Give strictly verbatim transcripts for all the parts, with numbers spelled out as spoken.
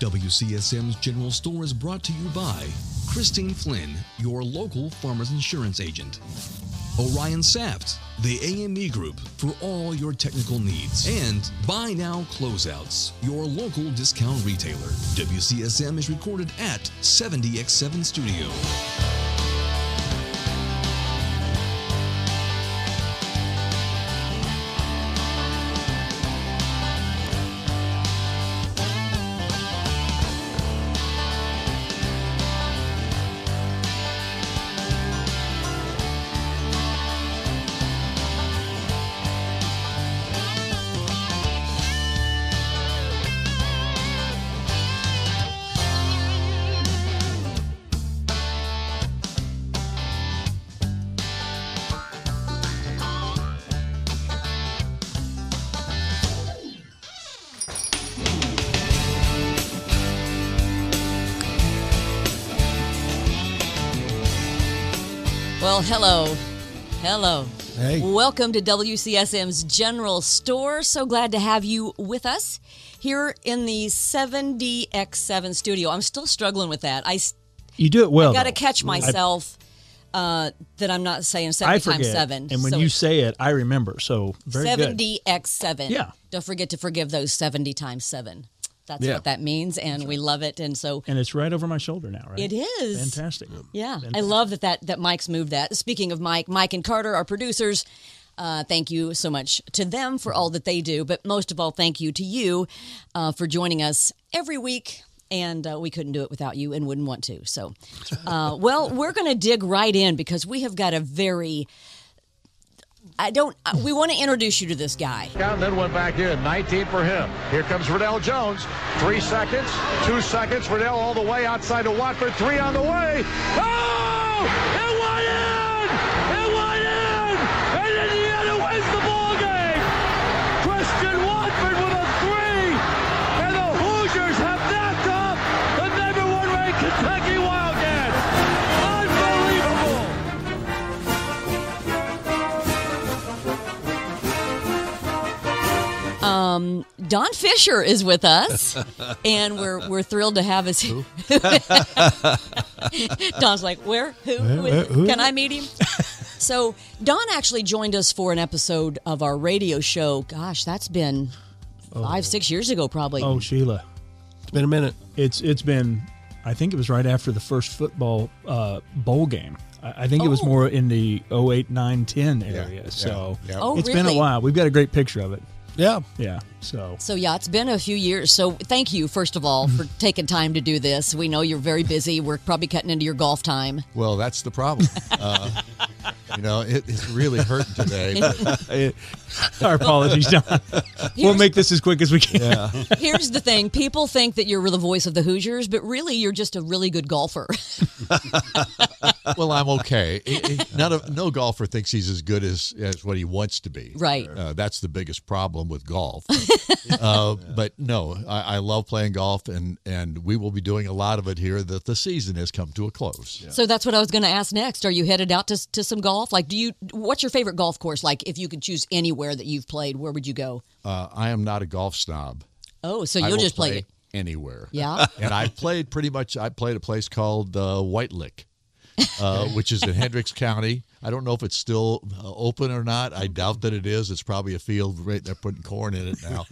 W C S M's General Store is brought to you by Christine Flynn, your local farmer's insurance agent. Orion Saft, the A M E Group, for all your technical needs. And Buy Now Closeouts, your local discount retailer. W C S M is recorded at seventy X seven Studio. Well, hello. Hello. Hey. Welcome to W C S M's General Store. So glad to have you with us here in the seventy X seven studio. I'm still struggling with that. I, you do it well. I got to catch myself I, uh, that I'm not saying seventy times seven. And when so you say it, I remember. So very seventy good. seventy X seven. Yeah. Don't forget to forgive those seventy times seven. That's yeah. what that means, and right. we love it, and so and it's right over my shoulder now, right? It is fantastic. Yeah, fantastic. I love that, that that Mike's moved that. Speaking of Mike, Mike and Carter, our producers, uh, thank you so much to them for all that they do. But most of all, thank you to you uh, for joining us every week, and uh, we couldn't do it without you, and wouldn't want to. So, uh, well, we're going to dig right in because we have got a very. I don't, we want to introduce you to this guy. And then went back in, nineteen for him. Here comes Riddell Jones, three seconds, two seconds. Riddell all the way outside to Watford, three on the way. Oh, it went in! It went in! And Indiana wins the ball game. Christian Watford with a three. And the Hoosiers have knocked off the number one ranked Kentucky Wildcats. Um, Don Fisher is with us, and we're we're thrilled to have us. Don's like, where? Who? Who, is, who? Can I meet him? So Don actually joined us for an episode of our radio show. Gosh, that's been five, oh. six years ago, probably. Oh, Sheila, it's been a minute. It's it's been. I think it was right after the first football uh, bowl game. I think oh. it was more in the oh eight, nine, ten area. Yeah, so yeah, yeah. Oh, it's really? Been a while. We've got a great picture of it. Yeah. Yeah. So, so yeah, it's been a few years. So thank you, first of all, for taking time to do this. We know you're very busy. We're probably cutting into your golf time. Well, that's the problem. Uh, you know, it, it's really hurting today. But... Our apologies, Don. We'll make this as quick as we can. Yeah. Here's the thing. People think that you're the voice of the Hoosiers, but really you're just a really good golfer. Well, I'm okay. Not a, no golfer thinks he's as good as, as what he wants to be. Right. Uh, that's the biggest problem with golf. Uh, but no, I, I love playing golf, and, and we will be doing a lot of it here that the season has come to a close. Yeah. So that's what I was going to ask next. Are you headed out to to some golf? Like, do you? What's your favorite golf course? Like, if you could choose anywhere that you've played, where would you go? Uh, I am not a golf snob. Oh, so you'll just play, play it anywhere? Yeah. And I played pretty much. I played a place called uh, White Lick, uh, which is in Hendricks County. I don't know if it's still open or not. I doubt that it is. It's probably a field right there putting corn in it now.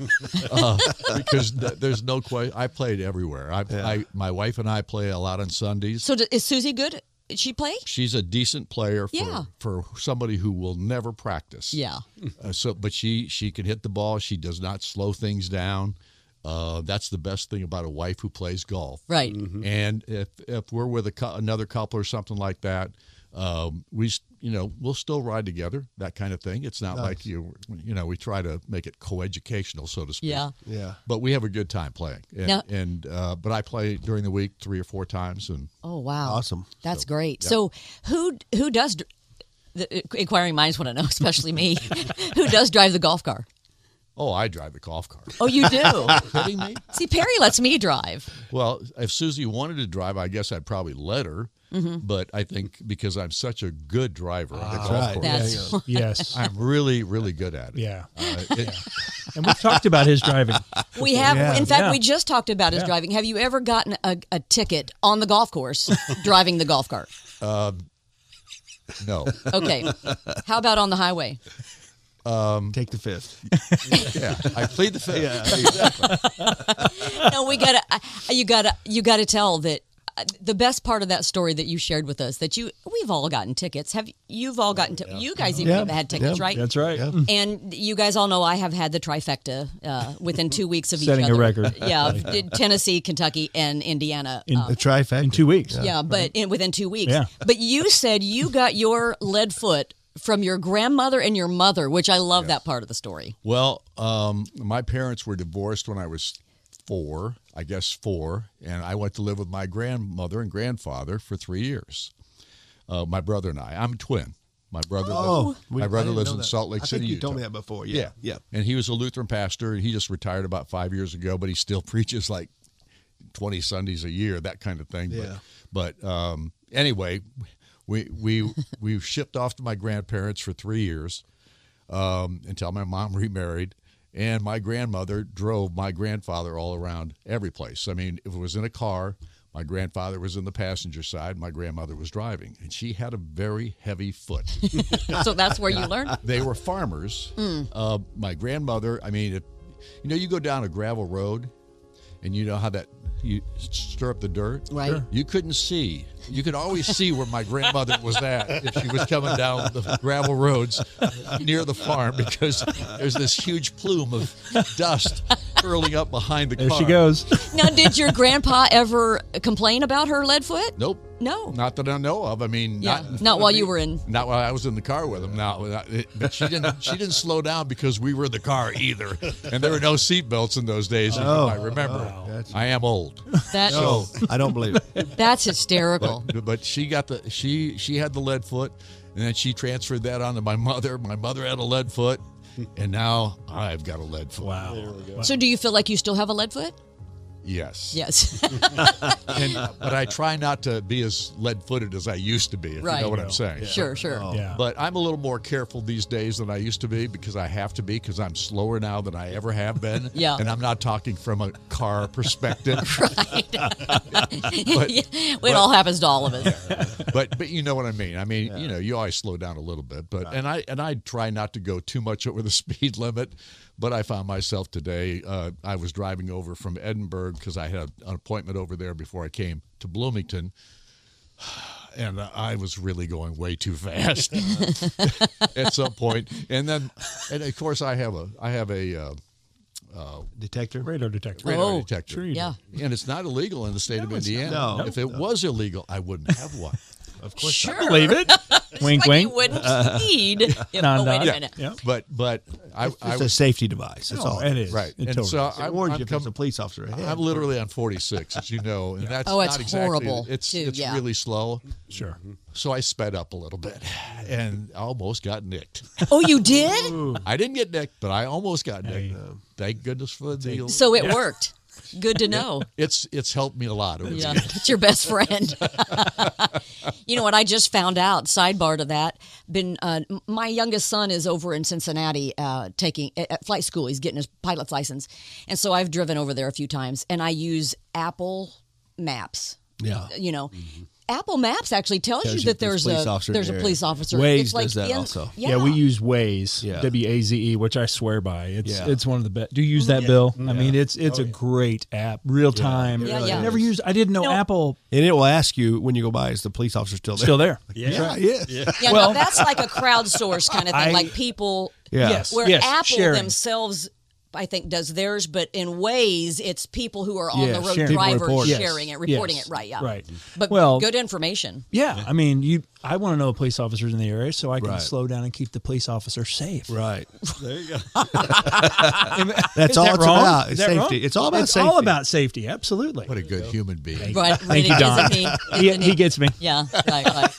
Uh, because there's no question. I played everywhere. I, yeah. I, my wife and I play a lot on Sundays. So is Susie good? Did she play? She's a decent player for, yeah. for somebody who will never practice. Yeah. Uh, so, but she, she can hit the ball. She does not slow things down. Uh, that's the best thing about a wife who plays golf. Right. Mm-hmm. And if if we're with a, another couple or something like that, Um, we, you know, we'll still ride together, that kind of thing. It's not nice. Like you, you know, we try to make it coeducational, so to speak. Yeah. Yeah. But we have a good time playing. And, now, and uh, but I play during the week three or four times. And oh, wow. Awesome. That's so, great. Yeah. So who, who does, the inquiring minds want to know, especially me, who does drive the golf car? Oh, I drive the golf cart. Oh, you do? Are you kidding me? See, Perry lets me drive. Well, if Susie wanted to drive, I guess I'd probably let her. Mm-hmm. But I think because I'm such a good driver, ah, that's right. That's yes. I'm really, really good at it. Yeah. Uh, it yeah. And we've talked about his driving. We have. Yeah. In fact, yeah. we just talked about his yeah. driving. Have you ever gotten a, a ticket on the golf course driving the golf cart? Um, no. Okay. How about on the highway? Um, Take the fifth. Yeah, I plead the fifth. Yeah, exactly. No, we gotta. You gotta. You gotta tell that the best part of that story that you shared with us. That you, we've all gotten tickets. Have you've all gotten? T- yeah. You guys even yeah. have had tickets, yeah. right? That's right. Yeah. And you guys all know I have had the trifecta uh, within two weeks of setting each other. Setting a record. Yeah, right. Tennessee, Kentucky, and Indiana. In um, the trifecta in two weeks. Yeah, yeah but right. in, within two weeks. Yeah. But you said you got your lead foot from your grandmother and your mother, which I love yes. that part of the story. Well, um, my parents were divorced when I was four, I guess four, and I went to live with my grandmother and grandfather for three years. Uh, my brother and I. I'm a twin. My brother oh, lives, we, my brother lives in that. Salt Lake I City, think you Utah. Told me that before, yeah. yeah. Yeah. And he was a Lutheran pastor, and he just retired about five years ago, but he still preaches like twenty Sundays a year, that kind of thing. Yeah. But, but um, anyway... We we we shipped off to my grandparents for three years um, until my mom remarried, and my grandmother drove my grandfather all around every place. I mean, if it was in a car, my grandfather was in the passenger side, my grandmother was driving, and she had a very heavy foot. So that's where you learned? They were farmers. Mm. Uh, my grandmother, I mean, if, you know, you go down a gravel road, and you know how that... You stir up the dirt. Right. Sure. You couldn't see. You could always see where my grandmother was at if she was coming down the gravel roads near the farm because there's this huge plume of dust curling up behind the there car. There she goes. Now, did your grandpa ever complain about her lead foot? Nope. No. Not that I know of. I mean, yeah. not, not while I mean, you were in. Not while I was in the car with him. No, but she didn't. She didn't slow down because we were in the car either, and there were no seatbelts in those days. Oh, I remember. Wow. That's, I am old. That so, is, I don't believe it. That's hysterical. But, but she got the she she had the lead foot, and then she transferred that onto my mother. My mother had a lead foot, and now I've got a lead foot. Wow. There we go. So do you feel like you still have a lead foot? Yes. Yes. and, but I try not to be as lead-footed as I used to be, if right. you know what I'm saying. Yeah. Sure, sure. Oh. Yeah. But I'm a little more careful these days than I used to be because I have to be because I'm slower now than I ever have been. Yeah. And I'm not talking from a car perspective. Right. but, yeah. It but, all happens to all of us. Yeah. But but you know what I mean. I mean, yeah. you know, you always slow down a little bit. But right. And I and I try not to go too much over the speed limit. But I found myself today, uh, I was driving over from Edinburgh because I had an appointment over there before I came to Bloomington, and I was really going way too fast at some point. And then, and of course, I have a, I have a uh, uh, detector, radar detector, radar oh, detector, treated. Yeah. And it's not illegal in the state no, of Indiana. No, if it no. was illegal, I wouldn't have one. Of course, sure. I believe it. Wink, like wink. You wouldn't uh, need. Uh, yeah, no, no. Wait a yeah, minute. Yeah. But, but I, it's just I, a safety device. That's no, all it is. Right. It and totally so is. I warned you if it's a police officer. Ahead. I'm literally on forty-six, as you know, and that's oh, it's not horrible. Exactly, it's too, it's yeah. really slow. Sure. So I sped up a little bit, and almost got nicked. Oh, you did? Ooh. I didn't get nicked, but I almost got nicked. Hey. Thank goodness for the deal. So it yeah. worked. Good to know. It's it's helped me a lot. It yeah, it's your best friend. You know what? I just found out. Sidebar to that. Been uh, my youngest son is over in Cincinnati uh, taking at flight school. He's getting his pilot's license, and so I've driven over there a few times. And I use Apple Maps. Yeah, you know. Mm-hmm. Apple Maps actually tells, tells you that there's, there's a there's area. a police officer. Waze it's like does that in, also. Yeah. yeah, we use Waze, yeah. W A Z E, which I swear by. It's yeah. it's one of the best. Do you use that, yeah. Bill? Yeah. I mean, it's it's oh, a yeah. great app, real time. Yeah. Yeah, yeah. I never used. I didn't know no. Apple. And it will ask you when you go by, is the police officer still there? Still there? Yeah, yeah. yeah. yeah. yeah well, no, that's like a crowdsource kind of thing, I, like people. Yeah. Yes, where yes, Apple sharing. themselves. I think does theirs, but in Waze, it's people who are on yeah, the road, sharing, drivers sharing yes. it, reporting yes. it, right? Yeah, right. But well, good information. Yeah, I mean, you. I want to know police officers in the area so I can right. slow down and keep the police officer safe. Right. There you go. That's Is all that it's wrong? about. Is safety. Wrong? It's all about it's safety. It's all about safety. Absolutely. What a good human being. Right. Thank you, Don. He, he, he gets me. Yeah. Right, right.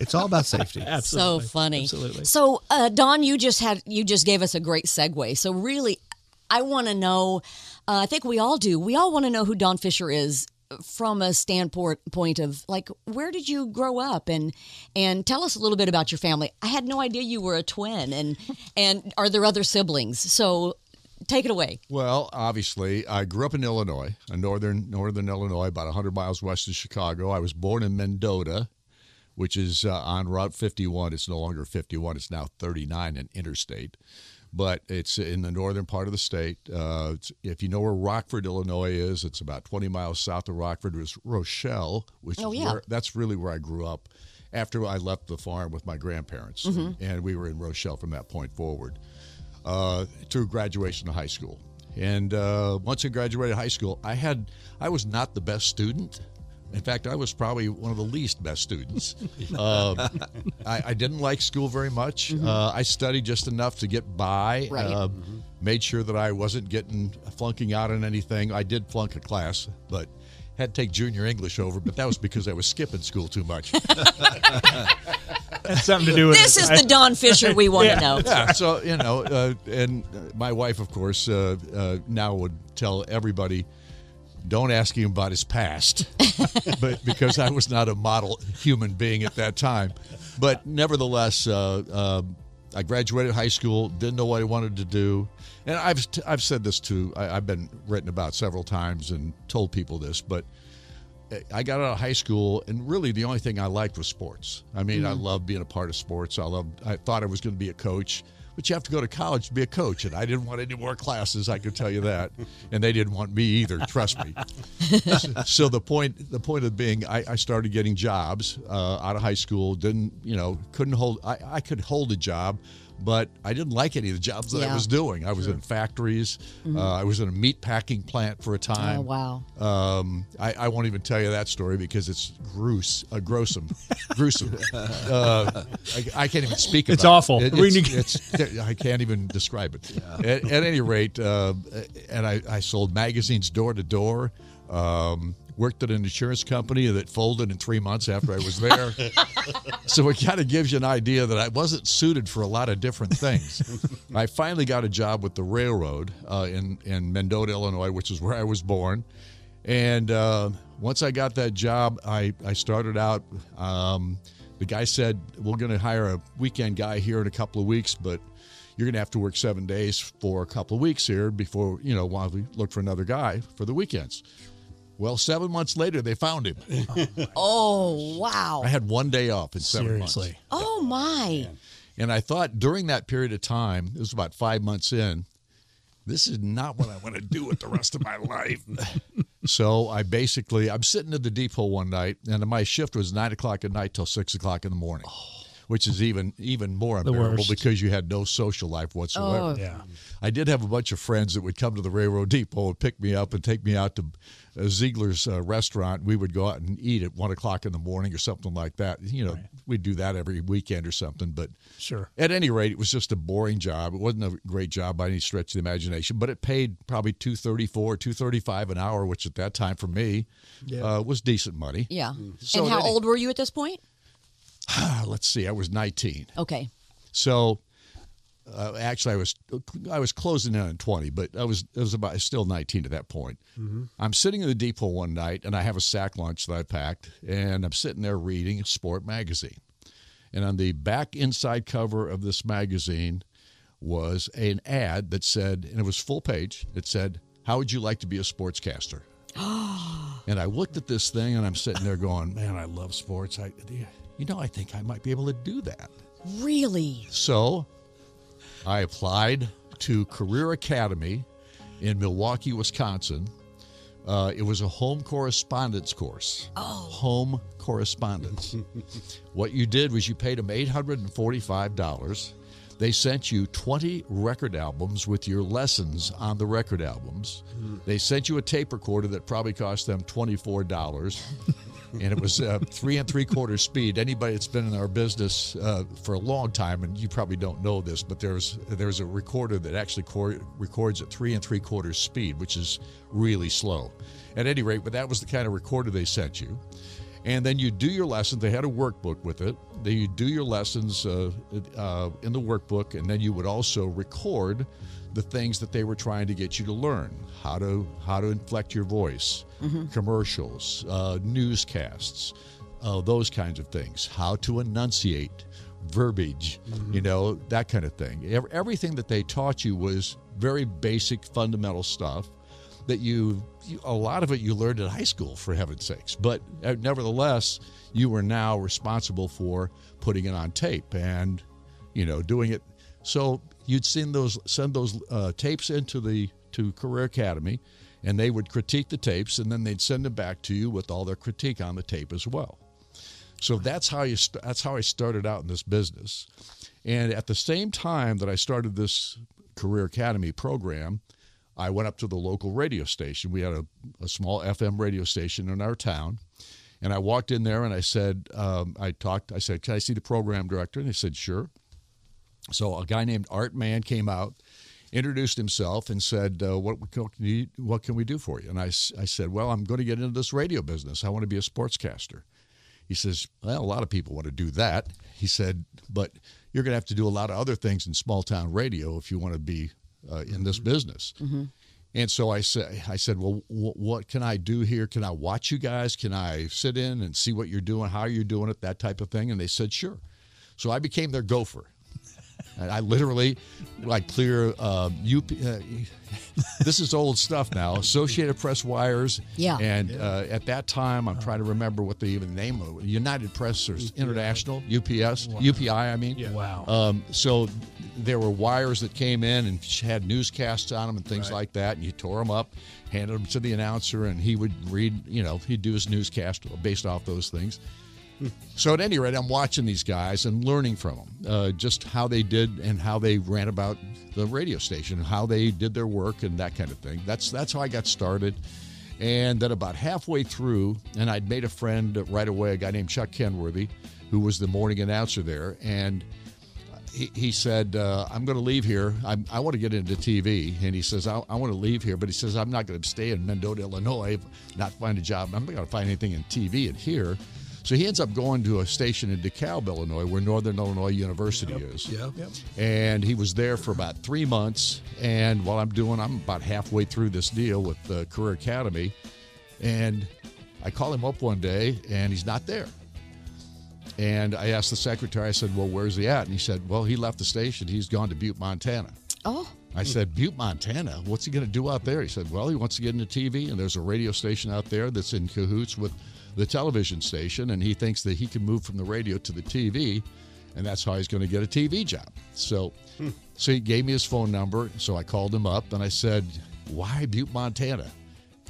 It's all about safety. Absolutely. So funny. Absolutely. So, uh, Don, you just had you just gave us a great segue. So really. I want to know, uh, I think we all do, we all want to know who Don Fisher is from a standpoint point of, like, where did you grow up? And and tell us a little bit about your family. I had no idea you were a twin, and, and are there other siblings? So take it away. Well, obviously, I grew up in Illinois, in northern northern Illinois, about one hundred miles west of Chicago. I was born in Mendota, which is uh, on Route fifty-one. It's no longer fifty-one. It's now thirty-nine and interstate. But it's in the northern part of the state. Uh, if you know where Rockford, Illinois is, it's about twenty miles south of Rockford. There's Rochelle, which oh, is yeah. where, that's really where I grew up after I left the farm with my grandparents. Mm-hmm. And we were in Rochelle from that point forward uh, through graduation of high school. And uh, once I graduated high school, I had I was not the best student. In fact, I was probably one of the least best students. Uh, I, I didn't like school very much. Mm-hmm. uh, I studied just enough to get by, right. uh, mm-hmm. made sure that I wasn't getting flunking out on anything. I did flunk a class, but had to take junior English over, but that was because I was skipping school too much. That's something to do with this it. Is I, the Don Fisher we want yeah, to know. Yeah, so, you know, uh, and my wife, of course, uh, uh, now would tell everybody, don't ask him about his past, but because I was not a model human being at that time. But nevertheless, uh, uh, I graduated high school, didn't know what I wanted to do. And I've t- I've said this too. I- I've been written about several times and told people this, but I got out of high school, and really the only thing I liked was sports. I mean, mm-hmm. I loved being a part of sports. I loved, I thought I was going to be a coach. But you have to go to college to be a coach, and I didn't want any more classes, I could tell you that. And they didn't want me either, trust me. So the point the point of being, I, I started getting jobs uh, out of high school, didn't, you know, couldn't hold, I, I could hold a job, but I didn't like any of the jobs that yeah. I was doing. I was sure. in factories. Mm-hmm. Uh, I was in a meat packing plant for a time. Oh, wow. Um, I, I won't even tell you that story because it's gross, uh, gruesome. gruesome. Uh, I, I can't even speak about it. It's awful. It, it's, it's, I can't even describe it. Yeah. At, at any rate, uh, and I, I sold magazines door to door. Um, worked at an insurance company that folded in three months after I was there. So it kind of gives you an idea that I wasn't suited for a lot of different things. I finally got a job with the railroad uh, in, in Mendota, Illinois, which is where I was born. And uh, once I got that job, I, I started out, um, the guy said, we're going to hire a weekend guy here in a couple of weeks, but you're going to have to work seven days for a couple of weeks here before, you know, while we look for another guy for the weekends. Well, seven months later, they found him. Oh, wow. I had one day off in seven months. Seriously. Oh, my. And I thought during that period of time, it was about five months in, this is not what I want to do with the rest of my life. So I basically, I'm sitting at the depot one night, and my shift was nine o'clock at night till six o'clock in the morning, oh. which is even even more unbearable because you had no social life whatsoever. Oh. Yeah. I did have a bunch of friends that would come to the railroad depot and pick me up and take me out to Uh, Ziegler's uh, restaurant. We would go out and eat at one o'clock in the morning or something like that. You know, right. We'd do that every weekend or something. But sure. At any rate, it was just a boring job. It wasn't a great job by any stretch of the imagination, but it paid probably two thirty-four, two thirty-five an hour, which at that time for me yeah. uh, was decent money. Yeah. Mm-hmm. So and how any- old were you at this point? Let's see. I was nineteen. Okay. So. Uh, actually, I was I was closing in on twenty, but I was I was about still nineteen at that point. Mm-hmm. I'm sitting in the depot one night, and I have a sack lunch that I packed, and I'm sitting there reading a sport magazine. And on the back inside cover of this magazine was an ad that said, and it was full page, it said, "How would you like to be a sportscaster?" And I looked at this thing, and I'm sitting there going, man, I love sports. I, you know, I think I might be able to do that. Really? So I applied to Career Academy in Milwaukee, Wisconsin. Uh, it was a home correspondence course. Oh. Home correspondence. What you did was you paid them eight hundred forty-five dollars. They sent you twenty record albums with your lessons on the record albums. Mm. They sent you a tape recorder that probably cost them twenty-four dollars. And it was uh, three and three quarter speed. Anybody that's been in our business uh, for a long time, and you probably don't know this, but there's there's a recorder that actually cor- records at three and three quarter speed, which is really slow. At any rate, but that was the kind of recorder they sent you. And then you do your lessons. They had a workbook with it. Then you do your lessons uh, uh, in the workbook, and then you would also record the things that they were trying to get you to learn, how to how to inflect your voice, mm-hmm. commercials, uh, newscasts, uh, those kinds of things, how to enunciate, verbiage, mm-hmm. you know, that kind of thing. Everything that they taught you was very basic, fundamental stuff that you, you a lot of it you learned at high school, for heaven's sakes. But uh, nevertheless, you were now responsible for putting it on tape and, you know, doing it. So you'd send those send those uh, tapes into the to Career Academy, and they would critique the tapes, and then they'd send them back to you with all their critique on the tape as well. So that's how you st- that's how I started out in this business. And at the same time that I started this Career Academy program, I went up to the local radio station. We had a, a small F M radio station in our town. And I walked in there and I said, um, I talked, I said, can I see the program director? And they said, sure. So a guy named Art Mann came out, introduced himself, and said, uh, what, what can we do for you? And I, I said, well, I'm going to get into this radio business. I want to be a sportscaster. He says, well, a lot of people want to do that. He said, but you're going to have to do a lot of other things in small-town radio if you want to be uh, in this business. Mm-hmm. And so I, say, I said, well, w- what can I do here? Can I watch you guys? Can I sit in and see what you're doing, how you're doing it, that type of thing? And they said, sure. So I became their gopher. And I literally, like clear, uh, U P, uh, this is old stuff now, Associated Press wires. Yeah. And yeah. Uh, at that time, I'm trying to remember what the even name of it, United Press or U P I. International, U P S, wow. U P I, I mean. Yeah. Wow. Um, so there were wires that came in and had newscasts on them and things right. like that. And you tore them up, handed them to the announcer, and he would read, you know, he'd do his newscast based off those things. So at any rate, I'm watching these guys and learning from them, uh, just how they did and how they ran about the radio station, how they did their work and that kind of thing. That's that's how I got started. And then about halfway through, and I'd made a friend right away, a guy named Chuck Kenworthy, who was the morning announcer there. And he, he said, uh, I'm going to leave here. I'm, I want to get into T V. And he says, I, I want to leave here. But he says, I'm not going to stay in Mendota, Illinois, not find a job. I'm not going to find anything in T V in here. So he ends up going to a station in DeKalb, Illinois, where Northern Illinois University yep, is. Yep, yep. And he was there for about three months. And while I'm doing, I'm about halfway through this deal with the Career Academy. And I call him up one day, and he's not there. And I asked the secretary, I said, well, where's he at? And he said, well, he left the station. He's gone to Butte, Montana. Oh. I said, Butte, Montana? What's he going to do out there? He said, well, he wants to get into T V, and there's a radio station out there that's in cahoots with the television station, and he thinks that he can move from the radio to the T V, and that's how he's going to get a T V job. So hmm. so he gave me his phone number, so I called him up, and I said, why Butte, Montana?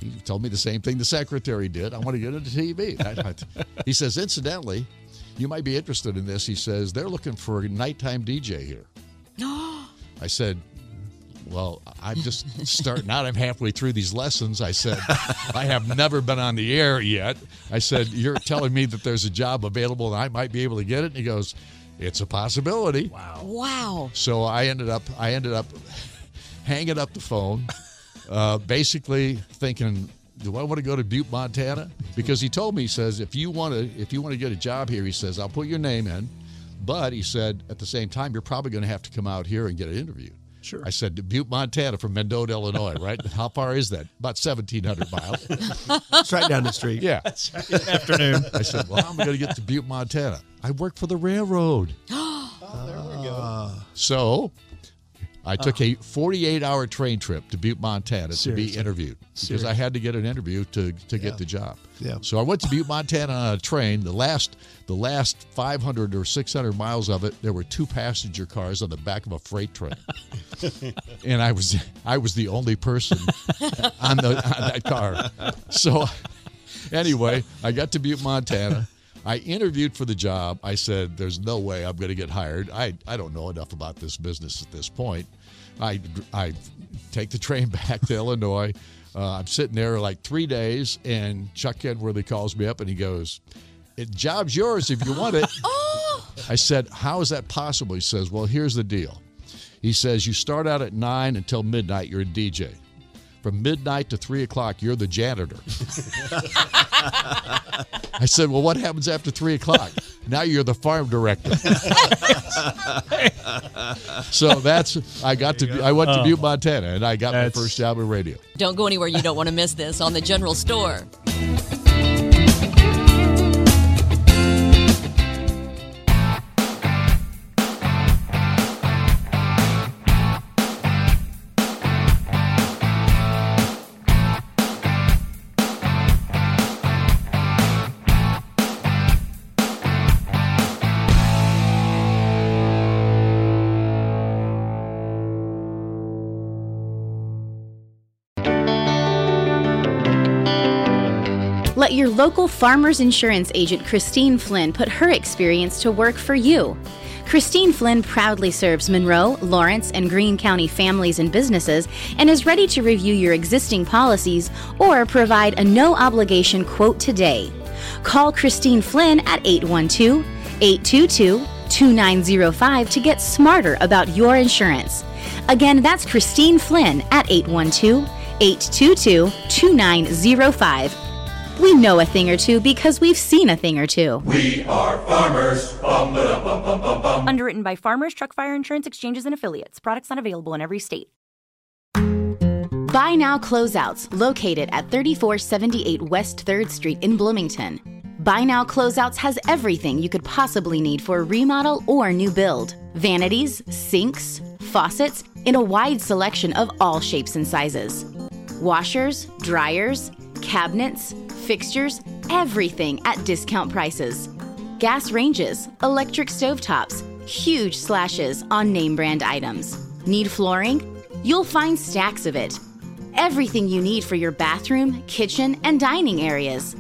He told me the same thing the secretary did. I want to get into T V. I, I, he says, incidentally, you might be interested in this. He says, they're looking for a nighttime D J here. I said, well, I'm just starting out. I'm halfway through these lessons. I said, I have never been on the air yet. I said, you're telling me that there's a job available and I might be able to get it? And he goes, it's a possibility. Wow. Wow. So I ended up, I ended up hanging up the phone, uh, basically thinking, do I want to go to Butte, Montana? Because he told me, he says, if you want to, if you want to get a job here, he says, I'll put your name in. But he said, at the same time, you're probably going to have to come out here and get an interview. Sure. I said, Butte, Montana, from Mendota, Illinois, right? How far is that? About seventeen hundred miles. It's right down the street. Yeah. That's right. Good afternoon. I said, well, how am I going to get to Butte, Montana? I work for the railroad. Oh, there we go. So I took oh. a forty-eight hour train trip to Butte, Montana Seriously? to be interviewed. Seriously? Because I had to get an interview to, to yeah. get the job. Yeah. So I went to Butte, Montana on a train. The last the last five hundred or six hundred miles of it, there were two passenger cars on the back of a freight train. And I was I was the only person on the on that car. So anyway, I got to Butte, Montana. I interviewed for the job. I said, there's no way I'm going to get hired. I, I don't know enough about this business at this point. I, I take the train back to Illinois. Uh, I'm sitting there like three days, and Chuck Kenworthy calls me up, and he goes, the job's yours if you want it. Oh! I said, how is that possible? He says, well, here's the deal. He says, you start out at nine until midnight, you're a D J. From midnight to three o'clock, you're the janitor. I said, well, what happens after three o'clock? Now you're the farm director. So that's, I got to, go. I went oh. to Butte, Montana, and I got that's... my first job in radio. Don't go anywhere. You don't want to miss this on The General Store. let your local Farmers Insurance agent Christine Flynn put her experience to work for you. Christine Flynn proudly serves Monroe, Lawrence, and Greene County families and businesses and is ready to review your existing policies or provide a no-obligation quote today. Call Christine Flynn at eight one two, eight two two, two nine zero five to get smarter about your insurance. Again, that's Christine Flynn at eight one two, eight two two, two nine zero five. We know a thing or two because we've seen a thing or two. We are farmers. Bum, ba-dum, bum, bum, bum, bum. Underwritten by Farmers, Truck Fire Insurance Exchanges and Affiliates. Products not available in every state. Buy Now Closeouts, located at thirty-four seventy-eight West third Street in Bloomington. Buy Now Closeouts has everything you could possibly need for a remodel or new build. Vanities, sinks, faucets, in a wide selection of all shapes and sizes. Washers, dryers, cabinets, fixtures, everything at discount prices. Gas ranges, electric stovetops, huge slashes on name brand items. Need flooring? You'll find stacks of it. Everything you need for your bathroom, kitchen, and dining areas.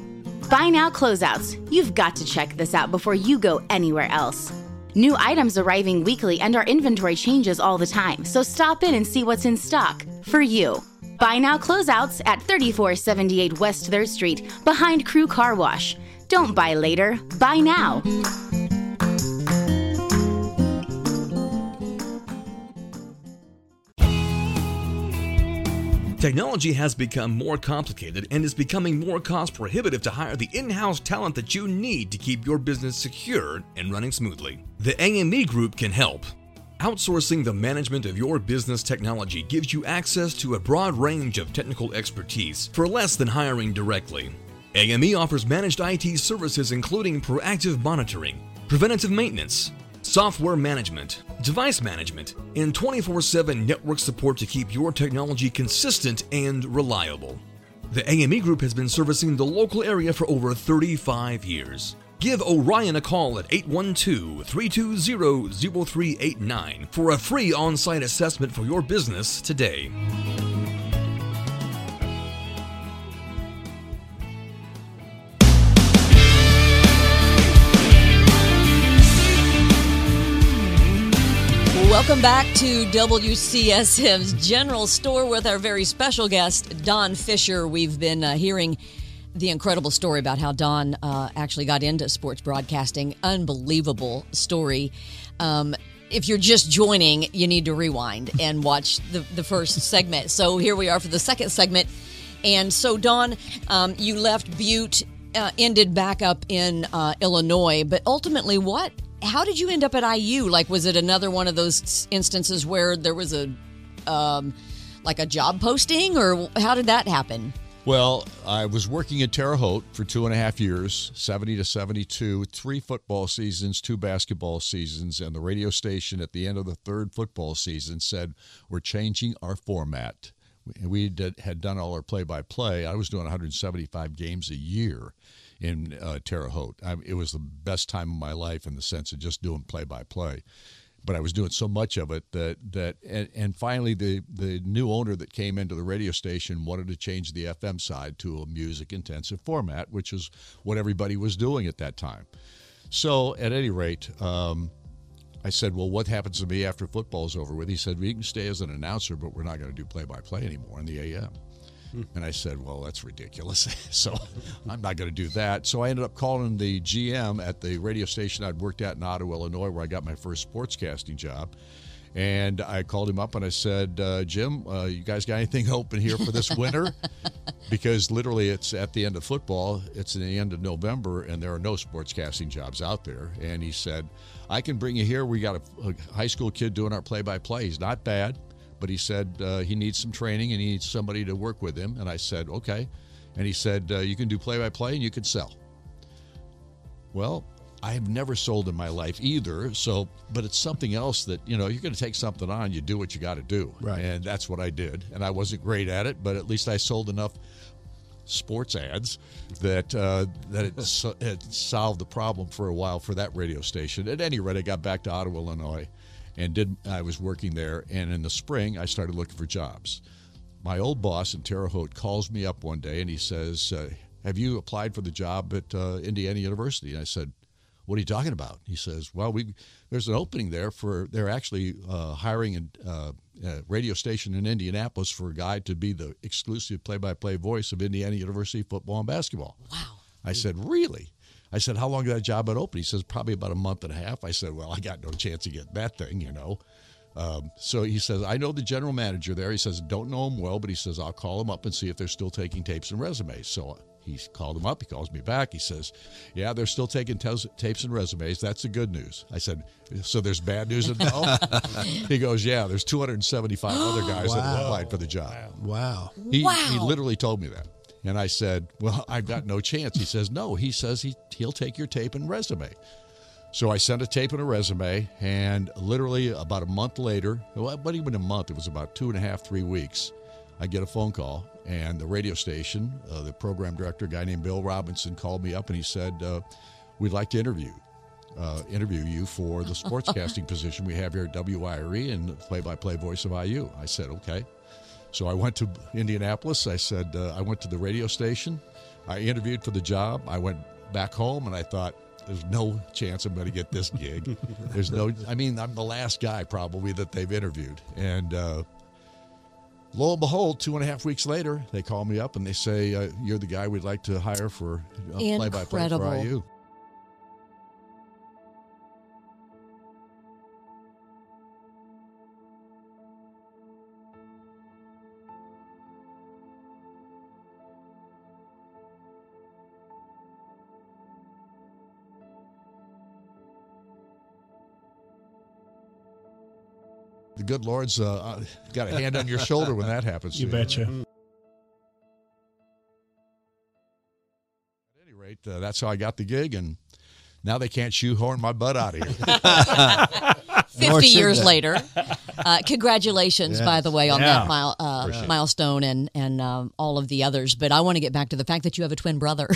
Buy Now Closeouts. You've got to check this out before you go anywhere else. New items arriving weekly and our inventory changes all the time, so stop in and see what's in stock for you. Buy Now Closeouts at thirty-four seventy-eight West third Street, behind Crew Car Wash. Don't buy later, buy now. Technology has become more complicated and is becoming more cost-prohibitive to hire the in-house talent that you need to keep your business secure and running smoothly. The A M E Group can help. Outsourcing the management of your business technology gives you access to a broad range of technical expertise for less than hiring directly. A M E offers managed I T services including proactive monitoring, preventative maintenance, software management, device management, and twenty-four seven network support to keep your technology consistent and reliable. The A M E Group has been servicing the local area for over thirty-five years. Give Orion a call at eight one two, three two zero, zero three eight nine for a free on-site assessment for your business today. Welcome back to W C S M's General Store with our very special guest, Don Fisher. We've been uh, hearing the incredible story about how Don uh, actually got into sports broadcasting. Unbelievable story. Um, if you're just joining, you need to rewind and watch the, the first segment. So here we are for the second segment. And so, Don, um, you left Butte, uh, ended back up in uh, Illinois, but ultimately what? How did you end up at I U? Like, was it another one of those instances where there was a, um, like a job posting, or how did that happen? Well, I was working at Terre Haute for two and a half years, seventy to seventy-two, three football seasons, two basketball seasons, and the radio station at the end of the third football season said, we're changing our format. We did, had done all our play-by-play. I was doing one hundred seventy-five games a year in uh, Terre Haute. I, it was the best time of my life in the sense of just doing play-by-play. But I was doing so much of it that, that and, and finally the, the new owner that came into the radio station wanted to change the F M side to a music-intensive format, which is what everybody was doing at that time. So at any rate, um, I said, well, what happens to me after football's over with? He said, well, you can stay as an announcer, but we're not going to do play-by-play anymore in the A M. And I said, well, that's ridiculous. So I'm not going to do that. So I ended up calling the G M at the radio station I'd worked at in Ottawa, Illinois, where I got my first sportscasting job. And I called him up and I said, uh, Jim, uh, you guys got anything open here for this winter? Because literally it's at the end of football. It's in the end of November and there are no sportscasting jobs out there. And he said, I can bring you here. We got a, a high school kid doing our play-by-play. He's not bad. But he said uh, he needs some training and he needs somebody to work with him. And I said, okay. And he said, uh, you can do play-by-play and you can sell. Well, I have never sold in my life either. So, but it's something else that, you know, you're going to take something on, you do what you got to do. Right. And that's what I did. And I wasn't great at it, but at least I sold enough sports ads that uh, that it, so, it solved the problem for a while for that radio station. At any rate, I got back to Ottawa, Illinois. And did I was working there, and in the spring, I started looking for jobs. My old boss in Terre Haute calls me up one day, and he says, uh, have you applied for the job at uh, Indiana University? And I said, what are you talking about? He says, well, we there's an opening there for, they're actually uh, hiring a, uh, a radio station in Indianapolis for a guy to be the exclusive play-by-play voice of Indiana University football and basketball. Wow. I said, really? I said, how long did that job been open? He says, probably about a month and a half. I said, well, I got no chance of getting that thing, you know. Um, so he says, I know the general manager there. He says, don't know him well, but he says, I'll call him up and see if they're still taking tapes and resumes. So he called him up. He calls me back. He says, yeah, they're still taking t- tapes and resumes. That's the good news. I said, so there's bad news at all? He goes, yeah, there's two hundred seventy-five other guys wow. that applied for the job. Wow. He, wow. he literally told me that. And I said, well, I've got no chance. He says, no. He says he, he'll take your tape and resume. So I sent a tape and a resume, and literally about a month later, well, not even a month, it was about two and a half, three weeks, I get a phone call, and the radio station, uh, the program director, a guy named Bill Robinson, called me up, and he said, uh, we'd like to interview uh, interview you for the sportscasting position we have here at W I R E and the play-by-play voice of I U. I said, okay. So I went to Indianapolis. I said, uh, I went to the radio station. I interviewed for the job. I went back home, and I thought, there's no chance I'm going to get this gig. There's no, I mean, I'm the last guy probably that they've interviewed. And uh, lo and behold, two and a half weeks later, they call me up and they say, uh, you're the guy we'd like to hire for uh, play-by-play for I U. The good Lord's uh, got a hand on your shoulder when that happens. You betcha. You. At any rate, uh, that's how I got the gig, and now they can't shoehorn my butt out of here. Fifty years later, uh, congratulations, yes. by the way, on yeah. that mile, uh, milestone and and um, all of the others. But I want to get back to the fact that you have a twin brother.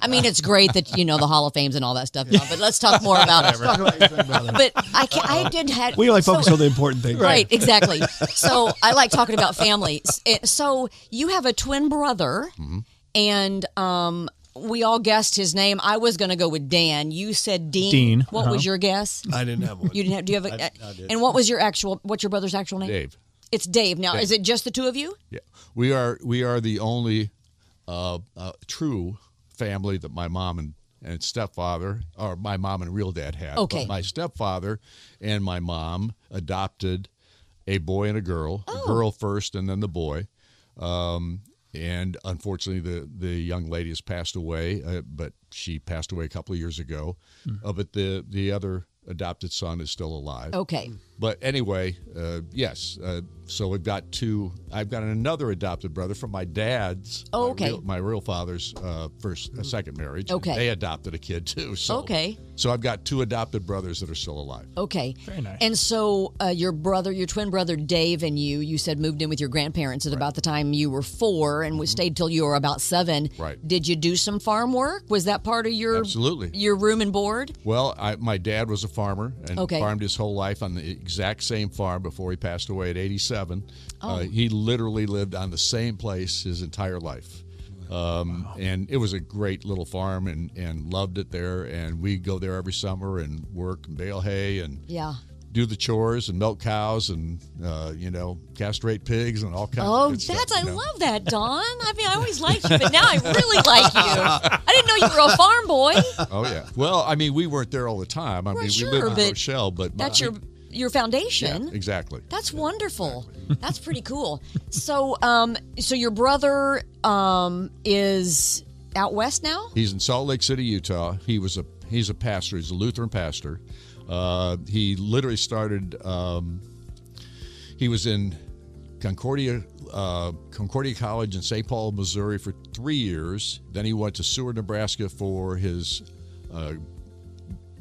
I mean, it's great that you know the Hall of Fames and all that stuff. But let's talk more about it. But I, can, I did have we only so, focus on the important things, right? Exactly. So I like talking about family. So you have a twin brother, mm-hmm. and um, we all guessed his name. I was going to go with Dan. You said Dean. Dean. What uh-huh. was your guess? I didn't have one. You didn't have? Do you have a? I, I did. And what was your actual? What's your brother's actual name? Dave. It's Dave. Now, Dave. Is it just the two of you? Yeah, we are. We are the only uh, uh, true family that my mom and, and stepfather, or my mom and real dad had. Okay. But my stepfather and my mom adopted a boy and a girl. Oh. A girl first, and then the boy. Um, And unfortunately, the, the young lady has passed away, uh, but she passed away a couple of years ago. Mm. Uh, but the, the other adopted son is still alive. Okay. But anyway, uh, yes. Uh, so we've got two. I've got another adopted brother from my dad's, oh, okay. my, real, my real father's uh, first, uh, second marriage. Okay. They adopted a kid too. So, okay. So I've got two adopted brothers that are still alive. Okay. Very nice. And so uh, your brother, your twin brother Dave, and you, you said moved in with your grandparents at right. about the time you were four, and mm-hmm. stayed till you were about seven. Right. Did you do some farm work? Was that part of your absolutely your room and board? Well, I, my dad was a farmer and okay. farmed his whole life on the exact same farm before he passed away at eighty-seven. Oh. Uh, he literally lived on the same place his entire life. Um, wow. And it was a great little farm, and, and loved it there. And we go there every summer and work and bale hay and yeah. do the chores and milk cows and, uh, you know, castrate pigs and all kinds oh, of stuff. Oh, that's, I know. Love that, Don. I mean, I always liked you, but now I really like you. I didn't know you were a farm boy. Oh, yeah. Well, I mean, we weren't there all the time. I well, mean, sure, we lived in Rochelle, but that's my, your... your foundation. Yeah, exactly. That's wonderful. Exactly. That's pretty cool. So, um, so your brother um, is out west now? He's in Salt Lake City, Utah. He was a he's a pastor. He's a Lutheran pastor. Uh, he literally started. Um, he was in Concordia uh, Concordia College in Saint Paul, Missouri, for three years. Then he went to Seward, Nebraska, for his. Uh,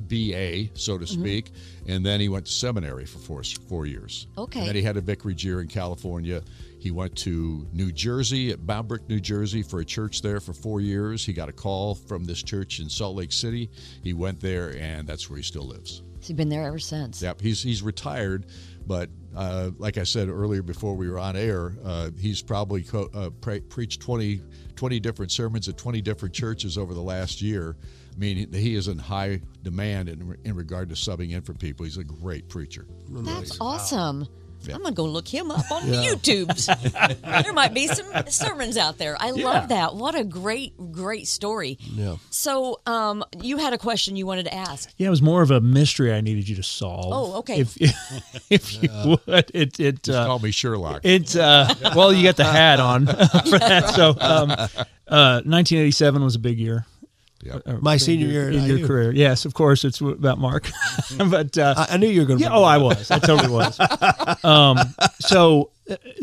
B A, so to speak, mm-hmm. and then he went to seminary for four, four years. Okay. And then he had a vicarage year in California. He went to New Jersey, at Boundbrook, New Jersey, for a church there for four years. He got a call from this church in Salt Lake City. He went there, and that's where he still lives. So he's been there ever since. Yep. He's he's retired, But uh, like I said earlier before we were on air, uh, he's probably co- uh, pre- preached twenty, twenty different sermons at twenty different churches over the last year. I mean, he is in high demand in, in regard to subbing in for people. He's a great preacher. Really. That's awesome. Wow. Yeah. I'm going to go look him up on yeah. YouTube. There might be some sermons out there. I yeah. love that. What a great, great story. Yeah. So um, you had a question you wanted to ask. Yeah, it was more of a mystery I needed you to solve. Oh, okay. If, if yeah. you would. It, it, Just uh, call me Sherlock. It, uh, well, you got the hat on for that. So um, uh, nineteen eighty-seven was a big year. Yep. Uh, My senior year in your career, yes, of course, it's about Mark. But uh, I, I knew you were going to. Yeah, oh, I was. I totally was. Um, so,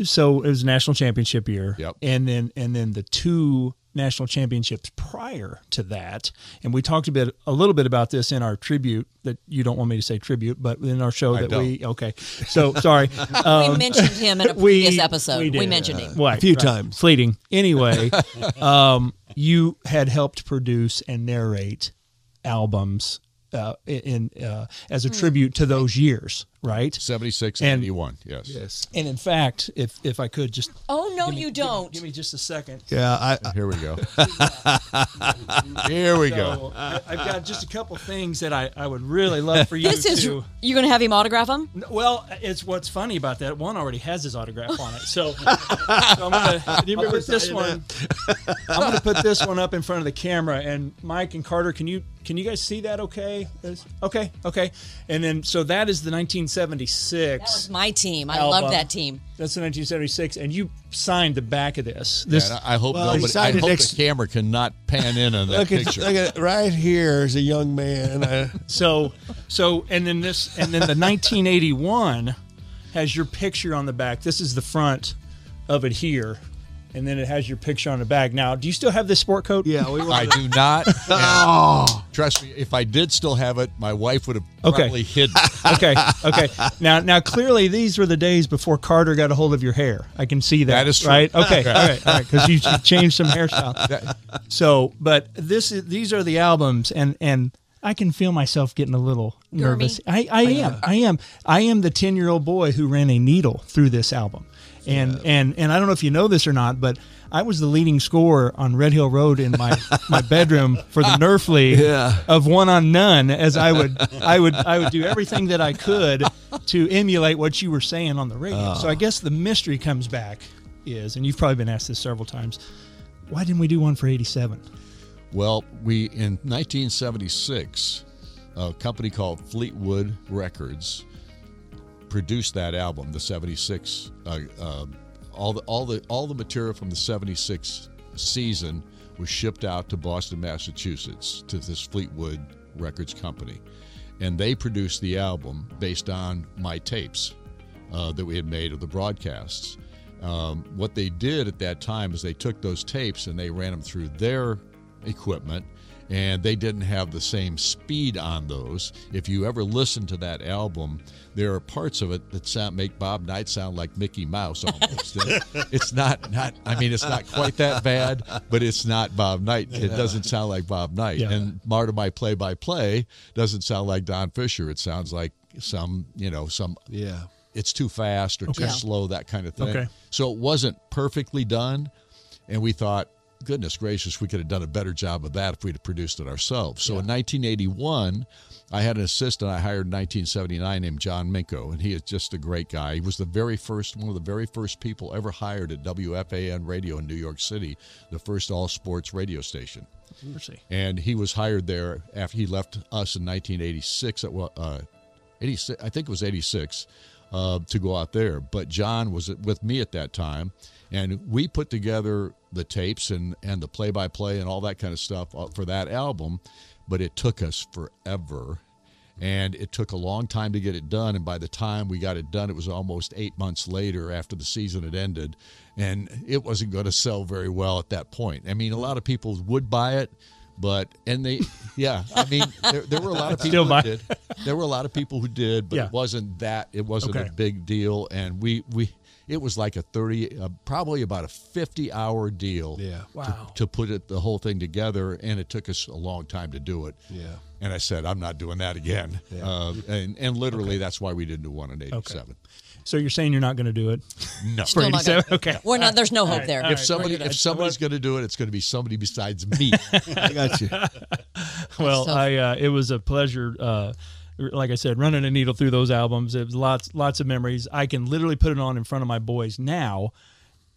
so it was national championship year, yep. and then and then the two national championships prior to that, and we talked a bit, a little bit about this in our tribute that you don't want me to say tribute, but in our show I that don't. we okay. So sorry, um, we mentioned him in a previous we, episode. We, did, we mentioned uh, him right, a few right. times, fleeting. Anyway. Um, You had helped produce and narrate albums uh, in uh, as a tribute to those years, right? seventy-six and eighty-one, yes. Yes. And in fact, if if I could just... Oh, no, me, you don't. Give me, give me just a second. Yeah, I... I Here we go. Here we so, go. I, I've got just a couple things that I, I would really love for you this to... Is, you're going to have him autograph them? Well, it's what's funny about that. One already has his autograph on it. So, so I'm going to... Do you remember this one? I'm going to put this one up in front of the camera. And Mike and Carter, can you can you guys see that okay? Okay, okay. And then, so that is the nineteen seventy-six. That was my team. I album. love that team. That's the nineteen seventy-six, and you signed the back of this. This yeah, I hope well, nobody, I hope next... the camera cannot pan in on that look at, picture. Look at, right here is a young man. I... So, so, and then this, and then the nineteen eighty-one has your picture on the back. This is the front of it here. And then it has your picture on the bag. Now, do you still have this sport coat? Yeah, we I do not. Oh. Trust me, if I did still have it, my wife would have okay. probably hidden it. Okay, okay. Now, now, clearly, these were the days before Carter got a hold of your hair. I can see that. That is true. Right? Okay, okay. all right, all right, because you, you changed some hairstyle. So, but this is, these are the albums, and, and I can feel myself getting a little nervous. I, I am, I am. I am the ten-year-old boy who ran a needle through this album. And, yeah. and and I don't know if you know this or not, but I was the leading scorer on Red Hill Road in my, my bedroom for the Nerf League yeah. of one on none, as I would I would I would do everything that I could to emulate what you were saying on the radio. Oh. So I guess the mystery comes back is, and you've probably been asked this several times, why didn't we do one for eighty-seven? Well, we in nineteen seventy-six, a company called Fleetwood Records produced that album, the seventy-six, uh, uh, all the all the all the material from the seventy-six season was shipped out to Boston, Massachusetts, to this Fleetwood Records company, and they produced the album based on my tapes uh, that we had made of the broadcasts. Um, what they did at that time is they took those tapes and they ran them through their equipment, and they didn't have the same speed on those. If you ever listen to that album, there are parts of it that sound make Bob Knight sound like Mickey Mouse almost. It's not, not, I mean, it's not quite that bad, but it's not Bob Knight. It doesn't sound like Bob Knight. Yeah. And part of my play-by-play doesn't sound like Don Fisher. It sounds like some, you know, some... Yeah. It's too fast or okay. too slow, that kind of thing. Okay. So it wasn't perfectly done, and we thought, goodness gracious, we could have done a better job of that if we'd have produced it ourselves. So yeah. in nineteen eighty-one, I had an assistant I hired in nineteen seventy-nine named John Minko, and he is just a great guy. He was the very first, one of the very first people ever hired at W F A N Radio in New York City, the first all-sports radio station. And he was hired there after he left us in nineteen eighty-six, uh, eighty-six I think it was eighty-six, uh, to go out there. But John was with me at that time, and we put together the tapes and, and the play-by-play and all that kind of stuff for that album, but it took us forever, and it took a long time to get it done, and by the time we got it done, it was almost eight months later after the season had ended, and it wasn't going to sell very well at that point. I mean, a lot of people would buy it, but, and they, yeah, I mean, there, there were a lot of people who did. There were a lot of people who did, but yeah. it wasn't that, it wasn't okay. a big deal, and we, we, it was like a thirty, uh, probably about a fifty-hour deal. Yeah, wow. To, to put it, the whole thing together, and it took us a long time to do it. Yeah. And I said, I'm not doing that again. Yeah. Uh, and and literally, okay. that's why we didn't do one in eighty-seven. Okay. So you're saying you're not going to do it? No. For eighty-seven? Okay. We're not. There's no hope there. If somebody, if somebody's going to do it, it's going to be somebody besides me. I got you. Well, I uh, it was a pleasure. Uh, like I said, running a needle through those albums. It was lots, lots of memories. I can literally put it on in front of my boys now,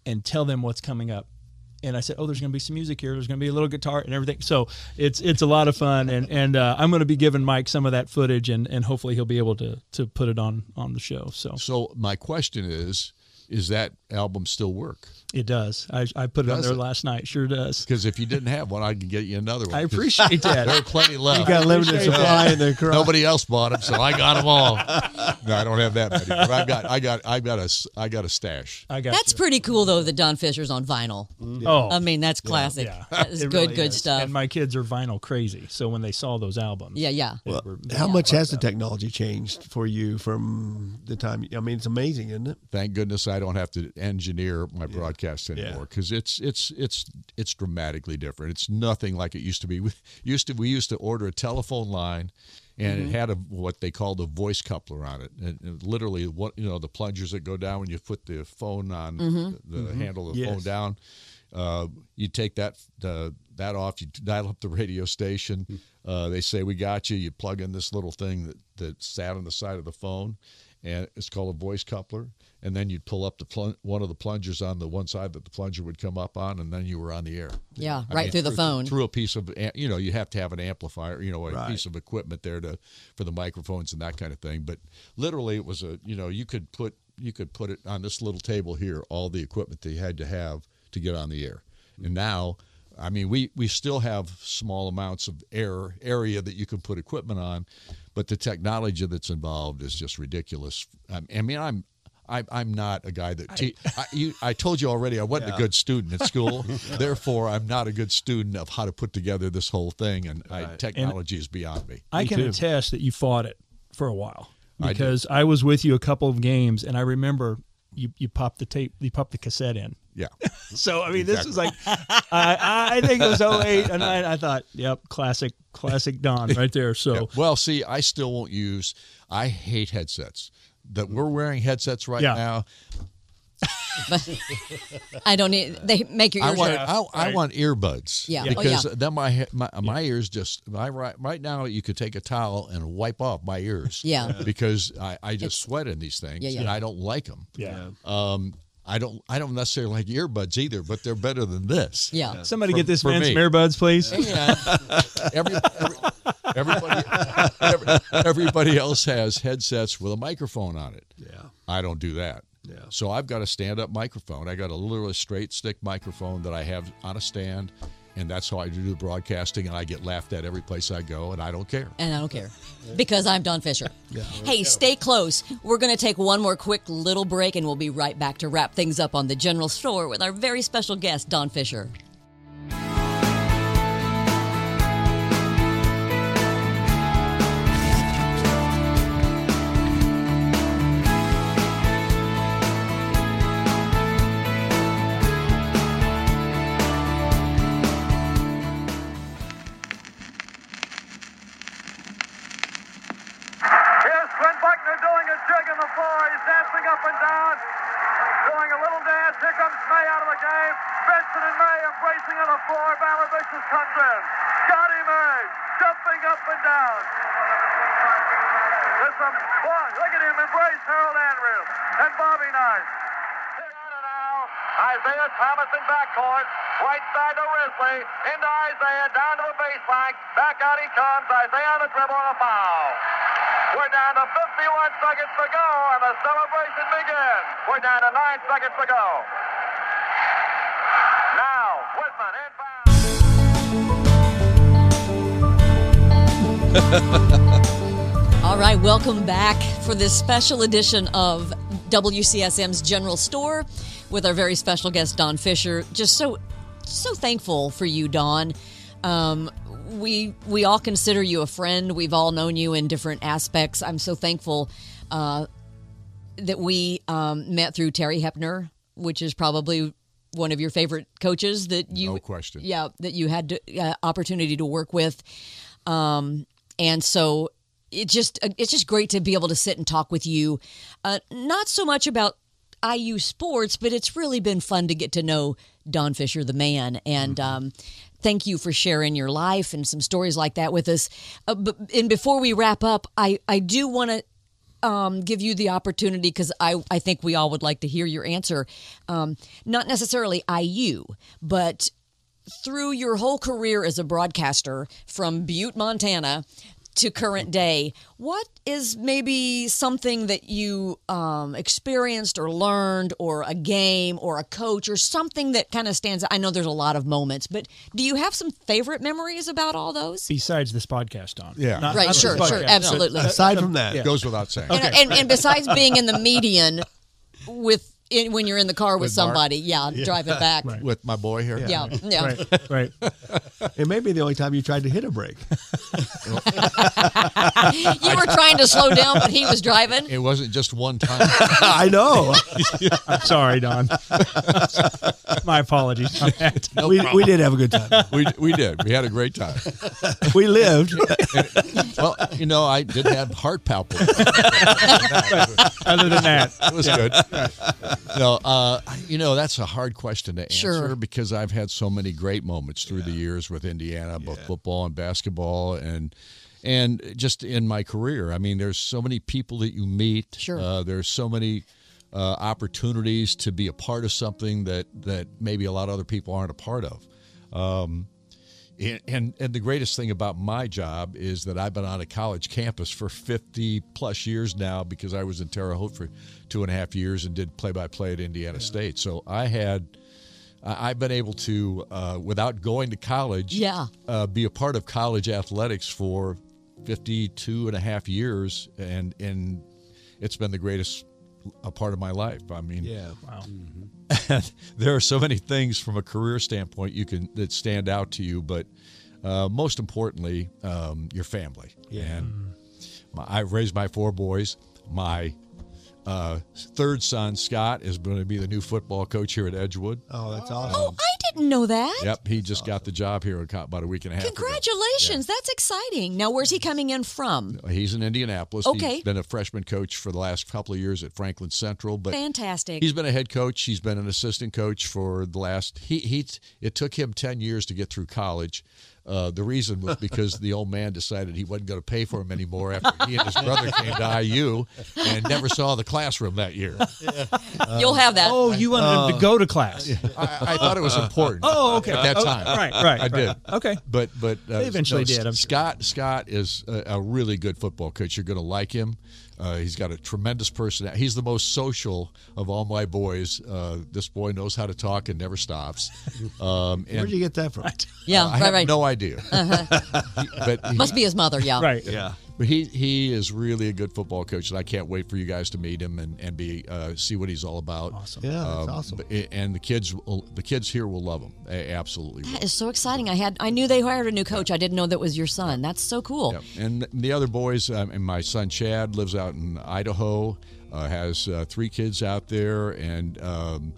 and tell them what's coming up. And I said, oh, there's going to be some music here. There's going to be a little guitar and everything. So it's it's a lot of fun. And, and uh, I'm going to be giving Mike some of that footage, and, and hopefully he'll be able to to put it on, on the show. So so my question is, is that album still work? It does. I, I put it does on there it? last night. Sure does. Because if you didn't have one, I can get you another one. I appreciate that. There are plenty left. You got limited supply in the crowd. Nobody else bought them, so I got them all. No, I don't have that many, but I've got, I got, I got a, I got a stash. I got. That's you. Pretty cool though. That Don Fisher's on vinyl. Mm-hmm. Oh, I mean that's classic. Yeah, yeah. That is it good, really good is. stuff. And my kids are vinyl crazy, so when they saw those albums, yeah, yeah. Well, were, how yeah. much has the technology changed for you from the time? I mean, it's amazing, isn't it? Thank goodness I don't have to engineer my yeah. broadcast. anymore because yeah. it's it's it's it's dramatically different. It's nothing like it used to be. We used to we used to order a telephone line, and mm-hmm. it had a what they called a voice coupler on it. And, and literally, what you know, the plungers that go down when you put the phone on mm-hmm. the, the mm-hmm. handle of the yes. phone down. Uh, you take that uh, that off. You dial up the radio station. Mm-hmm. Uh, they say we got you. You plug in this little thing that that sat on the side of the phone, and it's called a voice coupler. And then you'd pull up the plung- one of the plungers on the one side that the plunger would come up on, and then you were on the air. Yeah, I right mean, through, through the phone. Through a piece of, you know, you have to have an amplifier, you know, a right. piece of equipment there to for the microphones and that kind of thing. But literally, it was a, you know, you could put you could put it on this little table here, all the equipment that you had to have to get on the air. Mm-hmm. And now, I mean, we, we still have small amounts of air area that you can put equipment on, but the technology that's involved is just ridiculous. I, I mean, I'm. I, I'm not a guy that te- I, I, you, I told you already I wasn't yeah. a good student at school. yeah. Therefore, I'm not a good student of how to put together this whole thing, and right. I, technology and is beyond me. I me can too. attest that you fought it for a while because I, I was with you a couple of games, and I remember you, you popped the tape, you popped the cassette in. Yeah. So, I mean, exactly. this was like, I, I think it was oh eight, and I, I thought, yep, classic, classic Don right there. So, yeah. Well, see, I still won't use, I hate headsets. That we're wearing headsets right yeah. now. But I don't need. They make your ears. I want. I, I right. want earbuds. Yeah. Because oh, yeah. then my my, my yeah. ears just. My right right now you could take a towel and wipe off my ears. Yeah. Because I, I just it's, sweat in these things yeah, yeah. and I don't like them. Yeah. Um. I don't. I don't necessarily like earbuds either, but they're better than this. Yeah. yeah. Somebody for, get this man some earbuds, please. Yeah. every, every, Everybody, every, everybody else has headsets with a microphone on it. Yeah, I don't do that. Yeah, so I've got a stand-up microphone. I got a literally straight stick microphone that I have on a stand, and that's how I do the broadcasting. And I get laughed at every place I go, and I don't care. And I don't care because I'm Don Fisher. Yeah, hey, stay close. We're going to take one more quick little break, and we'll be right back to wrap things up on The General Store with our very special guest, Don Fisher. All right, welcome back for this special edition of W C S M's General Store with our very special guest, Don Fisher. Just so so thankful for you, Don. Um, we we all consider you a friend. We've all known you in different aspects. I'm so thankful uh, that we um, met through Terry Hepner, which is probably one of your favorite coaches that you... No question. Yeah, that you had to, uh, opportunity to work with. Um, and so it just it's just great to be able to sit and talk with you. Uh, not so much about I U sports, but it's really been fun to get to know Don Fisher, the man. And mm-hmm. um, thank you for sharing your life and some stories like that with us. Uh, but, and before we wrap up, I, I do want to Um, give you the opportunity, because I, I think we all would like to hear your answer. Um, not necessarily I U, but through your whole career as a broadcaster from Butte, Montana to current day, what is maybe something that you um, experienced or learned, or a game or a coach or something that kind of stands out? I know there's a lot of moments, but do you have some favorite memories about all those? Besides this podcast, Don. Yeah. Not, right, not sure, sure, absolutely. No, aside from that, it yeah. goes without saying. Okay. And, and, and besides being in the median with in, when you're in the car with, with somebody, yeah, yeah, driving back. Right. With my boy here. Yeah, yeah. yeah. Right, right. It may be the only time you tried to hit a brake. You were trying to slow down, but he was driving. It wasn't just one time. I know. I'm sorry, Don. My apologies. No we, we did have a good time. We we did. We had a great time. We lived. Well, you know, I did have heart palpitations. Other than that. It was yeah. good. Right. No, uh, you know, that's a hard question to answer sure. because I've had so many great moments through yeah. the years with Indiana, both yeah. football and basketball, and and just in my career. I mean, there's so many people that you meet. Sure. Uh, there's so many uh, opportunities to be a part of something that, that maybe a lot of other people aren't a part of. Um, and, and, and the greatest thing about my job is that I've been on a college campus for fifty plus years now, because I was in Terre Haute for two and a half years and did play-by-play at Indiana yeah. State. So I had... I've been able to, uh, without going to college, yeah. uh, be a part of college athletics for fifty-two and a half years, and and it's been the greatest a part of my life. I mean, yeah, wow. Mm-hmm. There are so many things from a career standpoint you can that stand out to you, but uh, most importantly, um, your family. Yeah. And my, I've raised my four boys. My Uh, third son, Scott, is going to be the new football coach here at Edgewood. Oh, that's awesome. Oh, I didn't know that. Yep, he just awesome. got the job here about a week and a half Congratulations. ago. Yeah. That's exciting. Now, where's he coming in from? He's in Indianapolis. Okay. He's been a freshman coach for the last couple of years at Franklin Central. But fantastic. He's been a head coach. He's been an assistant coach for the last he, – he, it took him ten years to get through college. Uh, the reason was because the old man decided he wasn't going to pay for him anymore after he and his brother came to I U and never saw the classroom that year. Yeah. Uh, You'll have that. Oh, you wanted uh, him to go to class. Yeah. I, I thought it was important. Oh, okay. At that oh, time. Right, right. I did. Right. Okay. But but uh, they eventually no, did. I'm Scott sure. Scott is a, a really good football coach. You're going to like him. Uh, he's got a tremendous personality. He's the most social of all my boys. Uh, this boy knows how to talk and never stops. Um, and, Where'd you get that from? Yeah, uh, I right, have right. no idea. Uh-huh. he, but he, Must be his mother, yeah. Right, yeah. But he, he is really a good football coach, and I can't wait for you guys to meet him and, and be uh, see what he's all about. Awesome. Yeah, um, that's awesome. But, and the kids will, the kids here will love him. They absolutely will. That is so exciting. I had I knew they hired a new coach. Yeah. I didn't know that was your son. That's so cool. Yeah. And the other boys, um, and my son Chad lives out in Idaho, uh, has uh, three kids out there, and um,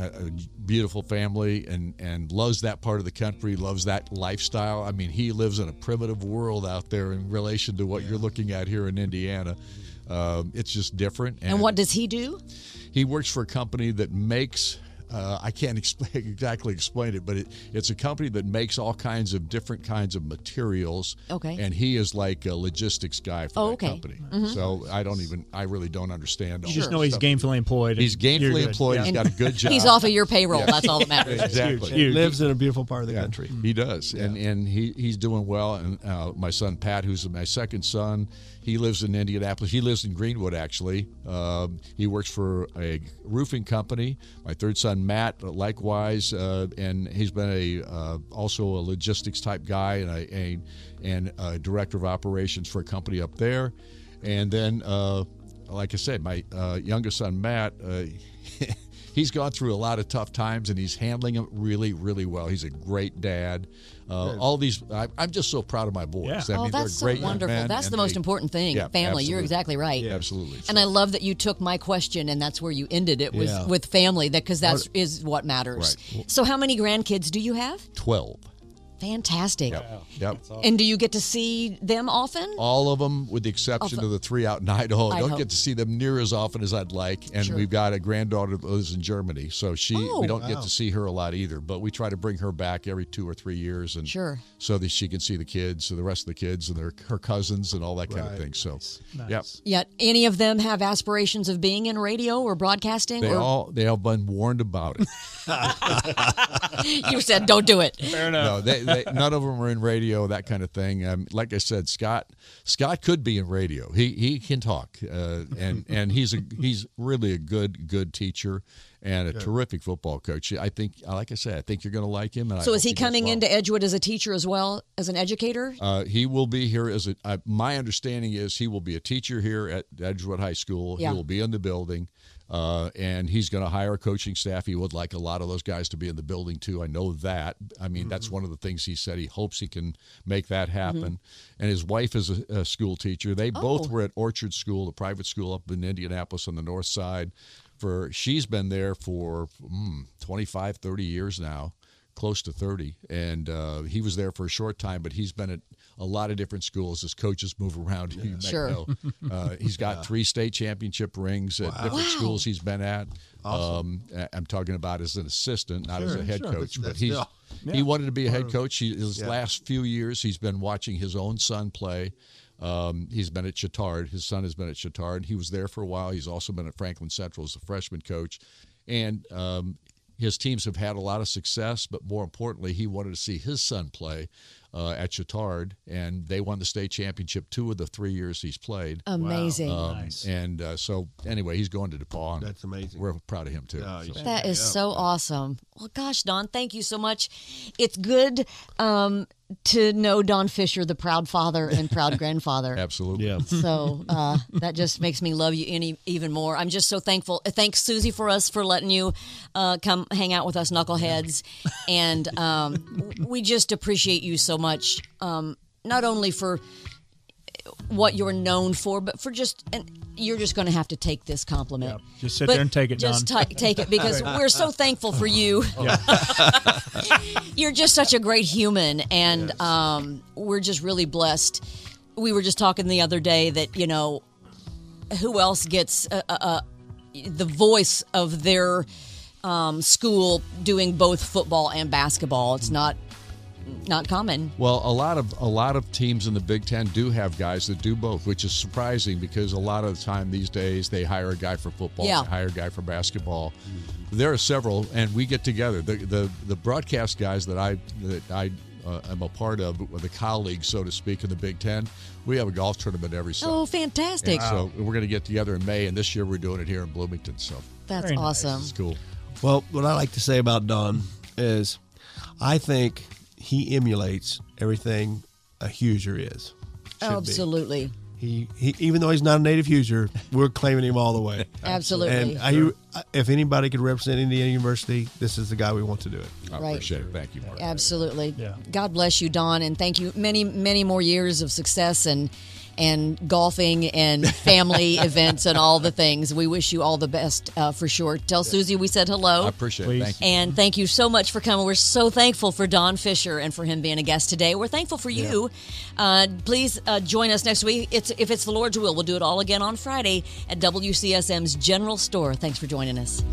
a beautiful family, and, and loves that part of the country, loves that lifestyle. I mean, he lives in a primitive world out there in relation to what yeah. you're looking at here in Indiana. Um, it's just different. And, and what does he do? He works for a company that makes, uh, I can't explain, exactly explain it, but it, it's a company that makes all kinds of different kinds of materials. Okay. And he is like a logistics guy for oh, that okay. company. Mm-hmm. So I don't even, I really don't understand. All you just know he's gainfully employed. He's gainfully employed. Yeah. He's got a good job. He's off of your payroll. Yeah. That's all that matters. Exactly. He lives in a beautiful part of the yeah. country. He does. Yeah. And and he, he's doing well. And uh, my son, Pat, who's my second son, he lives in Indianapolis. He lives in Greenwood, actually. Um, he works for a roofing company. My third son, Matt, likewise, uh, and he's been a uh, also a logistics type guy and a, a and a director of operations for a company up there. And then, uh, like I said, my uh, youngest son, Matt. Uh, he's gone through a lot of tough times, and he's handling them really, really well. He's a great dad. Uh, all these, I, I'm just so proud of my boys. Yeah. I mean, oh, that's they're great so wonderful. Men, that's the most they, important thing, yeah, family. Absolutely. You're exactly right. Yeah. Absolutely. And so. I love that you took my question, and that's where you ended it, was yeah. with family, because that that's, is what matters. Right. So how many grandkids do you have? Twelve. Fantastic. Yep. Yep. Awesome. And do you get to see them often? All of them, with the exception oh, of the three out in Idaho. I don't hope. get to see them near as often as I'd like. And sure. we've got a granddaughter that lives in Germany, so she oh, we don't wow. get to see her a lot either. But we try to bring her back every two or three years, and sure. so that she can see the kids, so the rest of the kids, and their, her cousins, and all that right. kind of thing. So, nice. Yep. Yeah. Any of them have aspirations of being in radio or broadcasting? They or? all they all been warned about it. You said don't do it. Fair enough. No, they, They, none of them are in radio, that kind of thing. Um, like I said, Scott, Scott could be in radio. He he can talk, uh, and and he's a, he's really a good good teacher and a good. terrific football coach. I think, like I said, I think you're going to like him. And so, I is he coming well. into Edgewood as a teacher as well as an educator? Uh, he will be here as a. Uh, my understanding is he will be a teacher here at Edgewood High School. Yeah. He will be in the building. Uh, and he's going to hire a coaching staff. He would like a lot of those guys to be in the building, too. I know that. I mean, mm-hmm. that's one of the things he said. He hopes he can make that happen. Mm-hmm. And his wife is a, a school teacher. They oh. both were at Orchard School, a private school up in Indianapolis on the north side. For she's been there for mm, twenty-five, thirty years now, close to thirty. And uh, he was there for a short time, but he's been at a lot of different schools as coaches move around. Yeah. You might sure. know. Uh, he's got yeah. three state championship rings at wow. different wow. schools he's been at. Awesome. Um, I'm talking about as an assistant, not sure, as a head sure. coach. That's, but he's, yeah. he wanted to be a head coach. He, his yeah. last few years, he's been watching his own son play. Um, he's been at Chatard. His son has been at Chatard. He was there for a while. He's also been at Franklin Central as a freshman coach. And um, his teams have had a lot of success, but more importantly, he wanted to see his son play uh, at Chatard, and they won the state championship two of the three years he's played. Amazing. Wow. Um, nice. And uh, so, anyway, he's going to DePaul. That's amazing. We're proud of him, too. Oh, so. That is so awesome. Well, gosh, Don, thank you so much. It's good um, to know Don Fisher, the proud father and proud grandfather. Absolutely. Yeah. So uh, that just makes me love you any even more. I'm just so thankful. Thanks, Susie, for us for letting you uh, come hang out with us knuckleheads. Yeah. And um, we just appreciate you so much, um, not only for what you're known for, but for just... an, you're just going to have to take this compliment. Yep. Just sit but there and take it, Don. Just t- take it, because we're so thankful for you. Yeah. You're just such a great human, and yes. um, we're just really blessed. We were just talking the other day that, you know, who else gets a, a, a, the voice of their um, school doing both football and basketball? It's not... not common. Well, a lot of a lot of teams in the Big Ten do have guys that do both, which is surprising, because a lot of the time these days they hire a guy for football, yeah. they hire a guy for basketball. There are several, and we get together. The the, the broadcast guys that I that I uh, am a part of, the colleagues, so to speak, in the Big Ten, we have a golf tournament every summer. Oh, fantastic! Wow. So we're going to get together in May, and this year we're doing it here in Bloomington. So that's Very awesome. Nice. It's cool. Well, what I like to say about Don is, I think he emulates everything a Hoosier is. Should Absolutely. Be. He, he, even though he's not a native Hoosier, we're claiming him all the way. Absolutely. And sure. I, if anybody could represent Indiana University, this is the guy we want to do it. I right. appreciate it. Thank you, Mark. Absolutely. Yeah. God bless you, Don, and thank you. Many, many more years of success and and golfing and family events and all the things. We wish you all the best uh, for sure. Tell yeah. Susie we said hello. I appreciate Please. it. Thank you. And thank you so much for coming. We're so thankful for Don Fisher and for him being a guest today. We're thankful for you. Yeah. Uh, please uh, join us next week. It's If it's the Lord's will, we'll do it all again on Friday at W C S M's General Store. Thanks for joining us.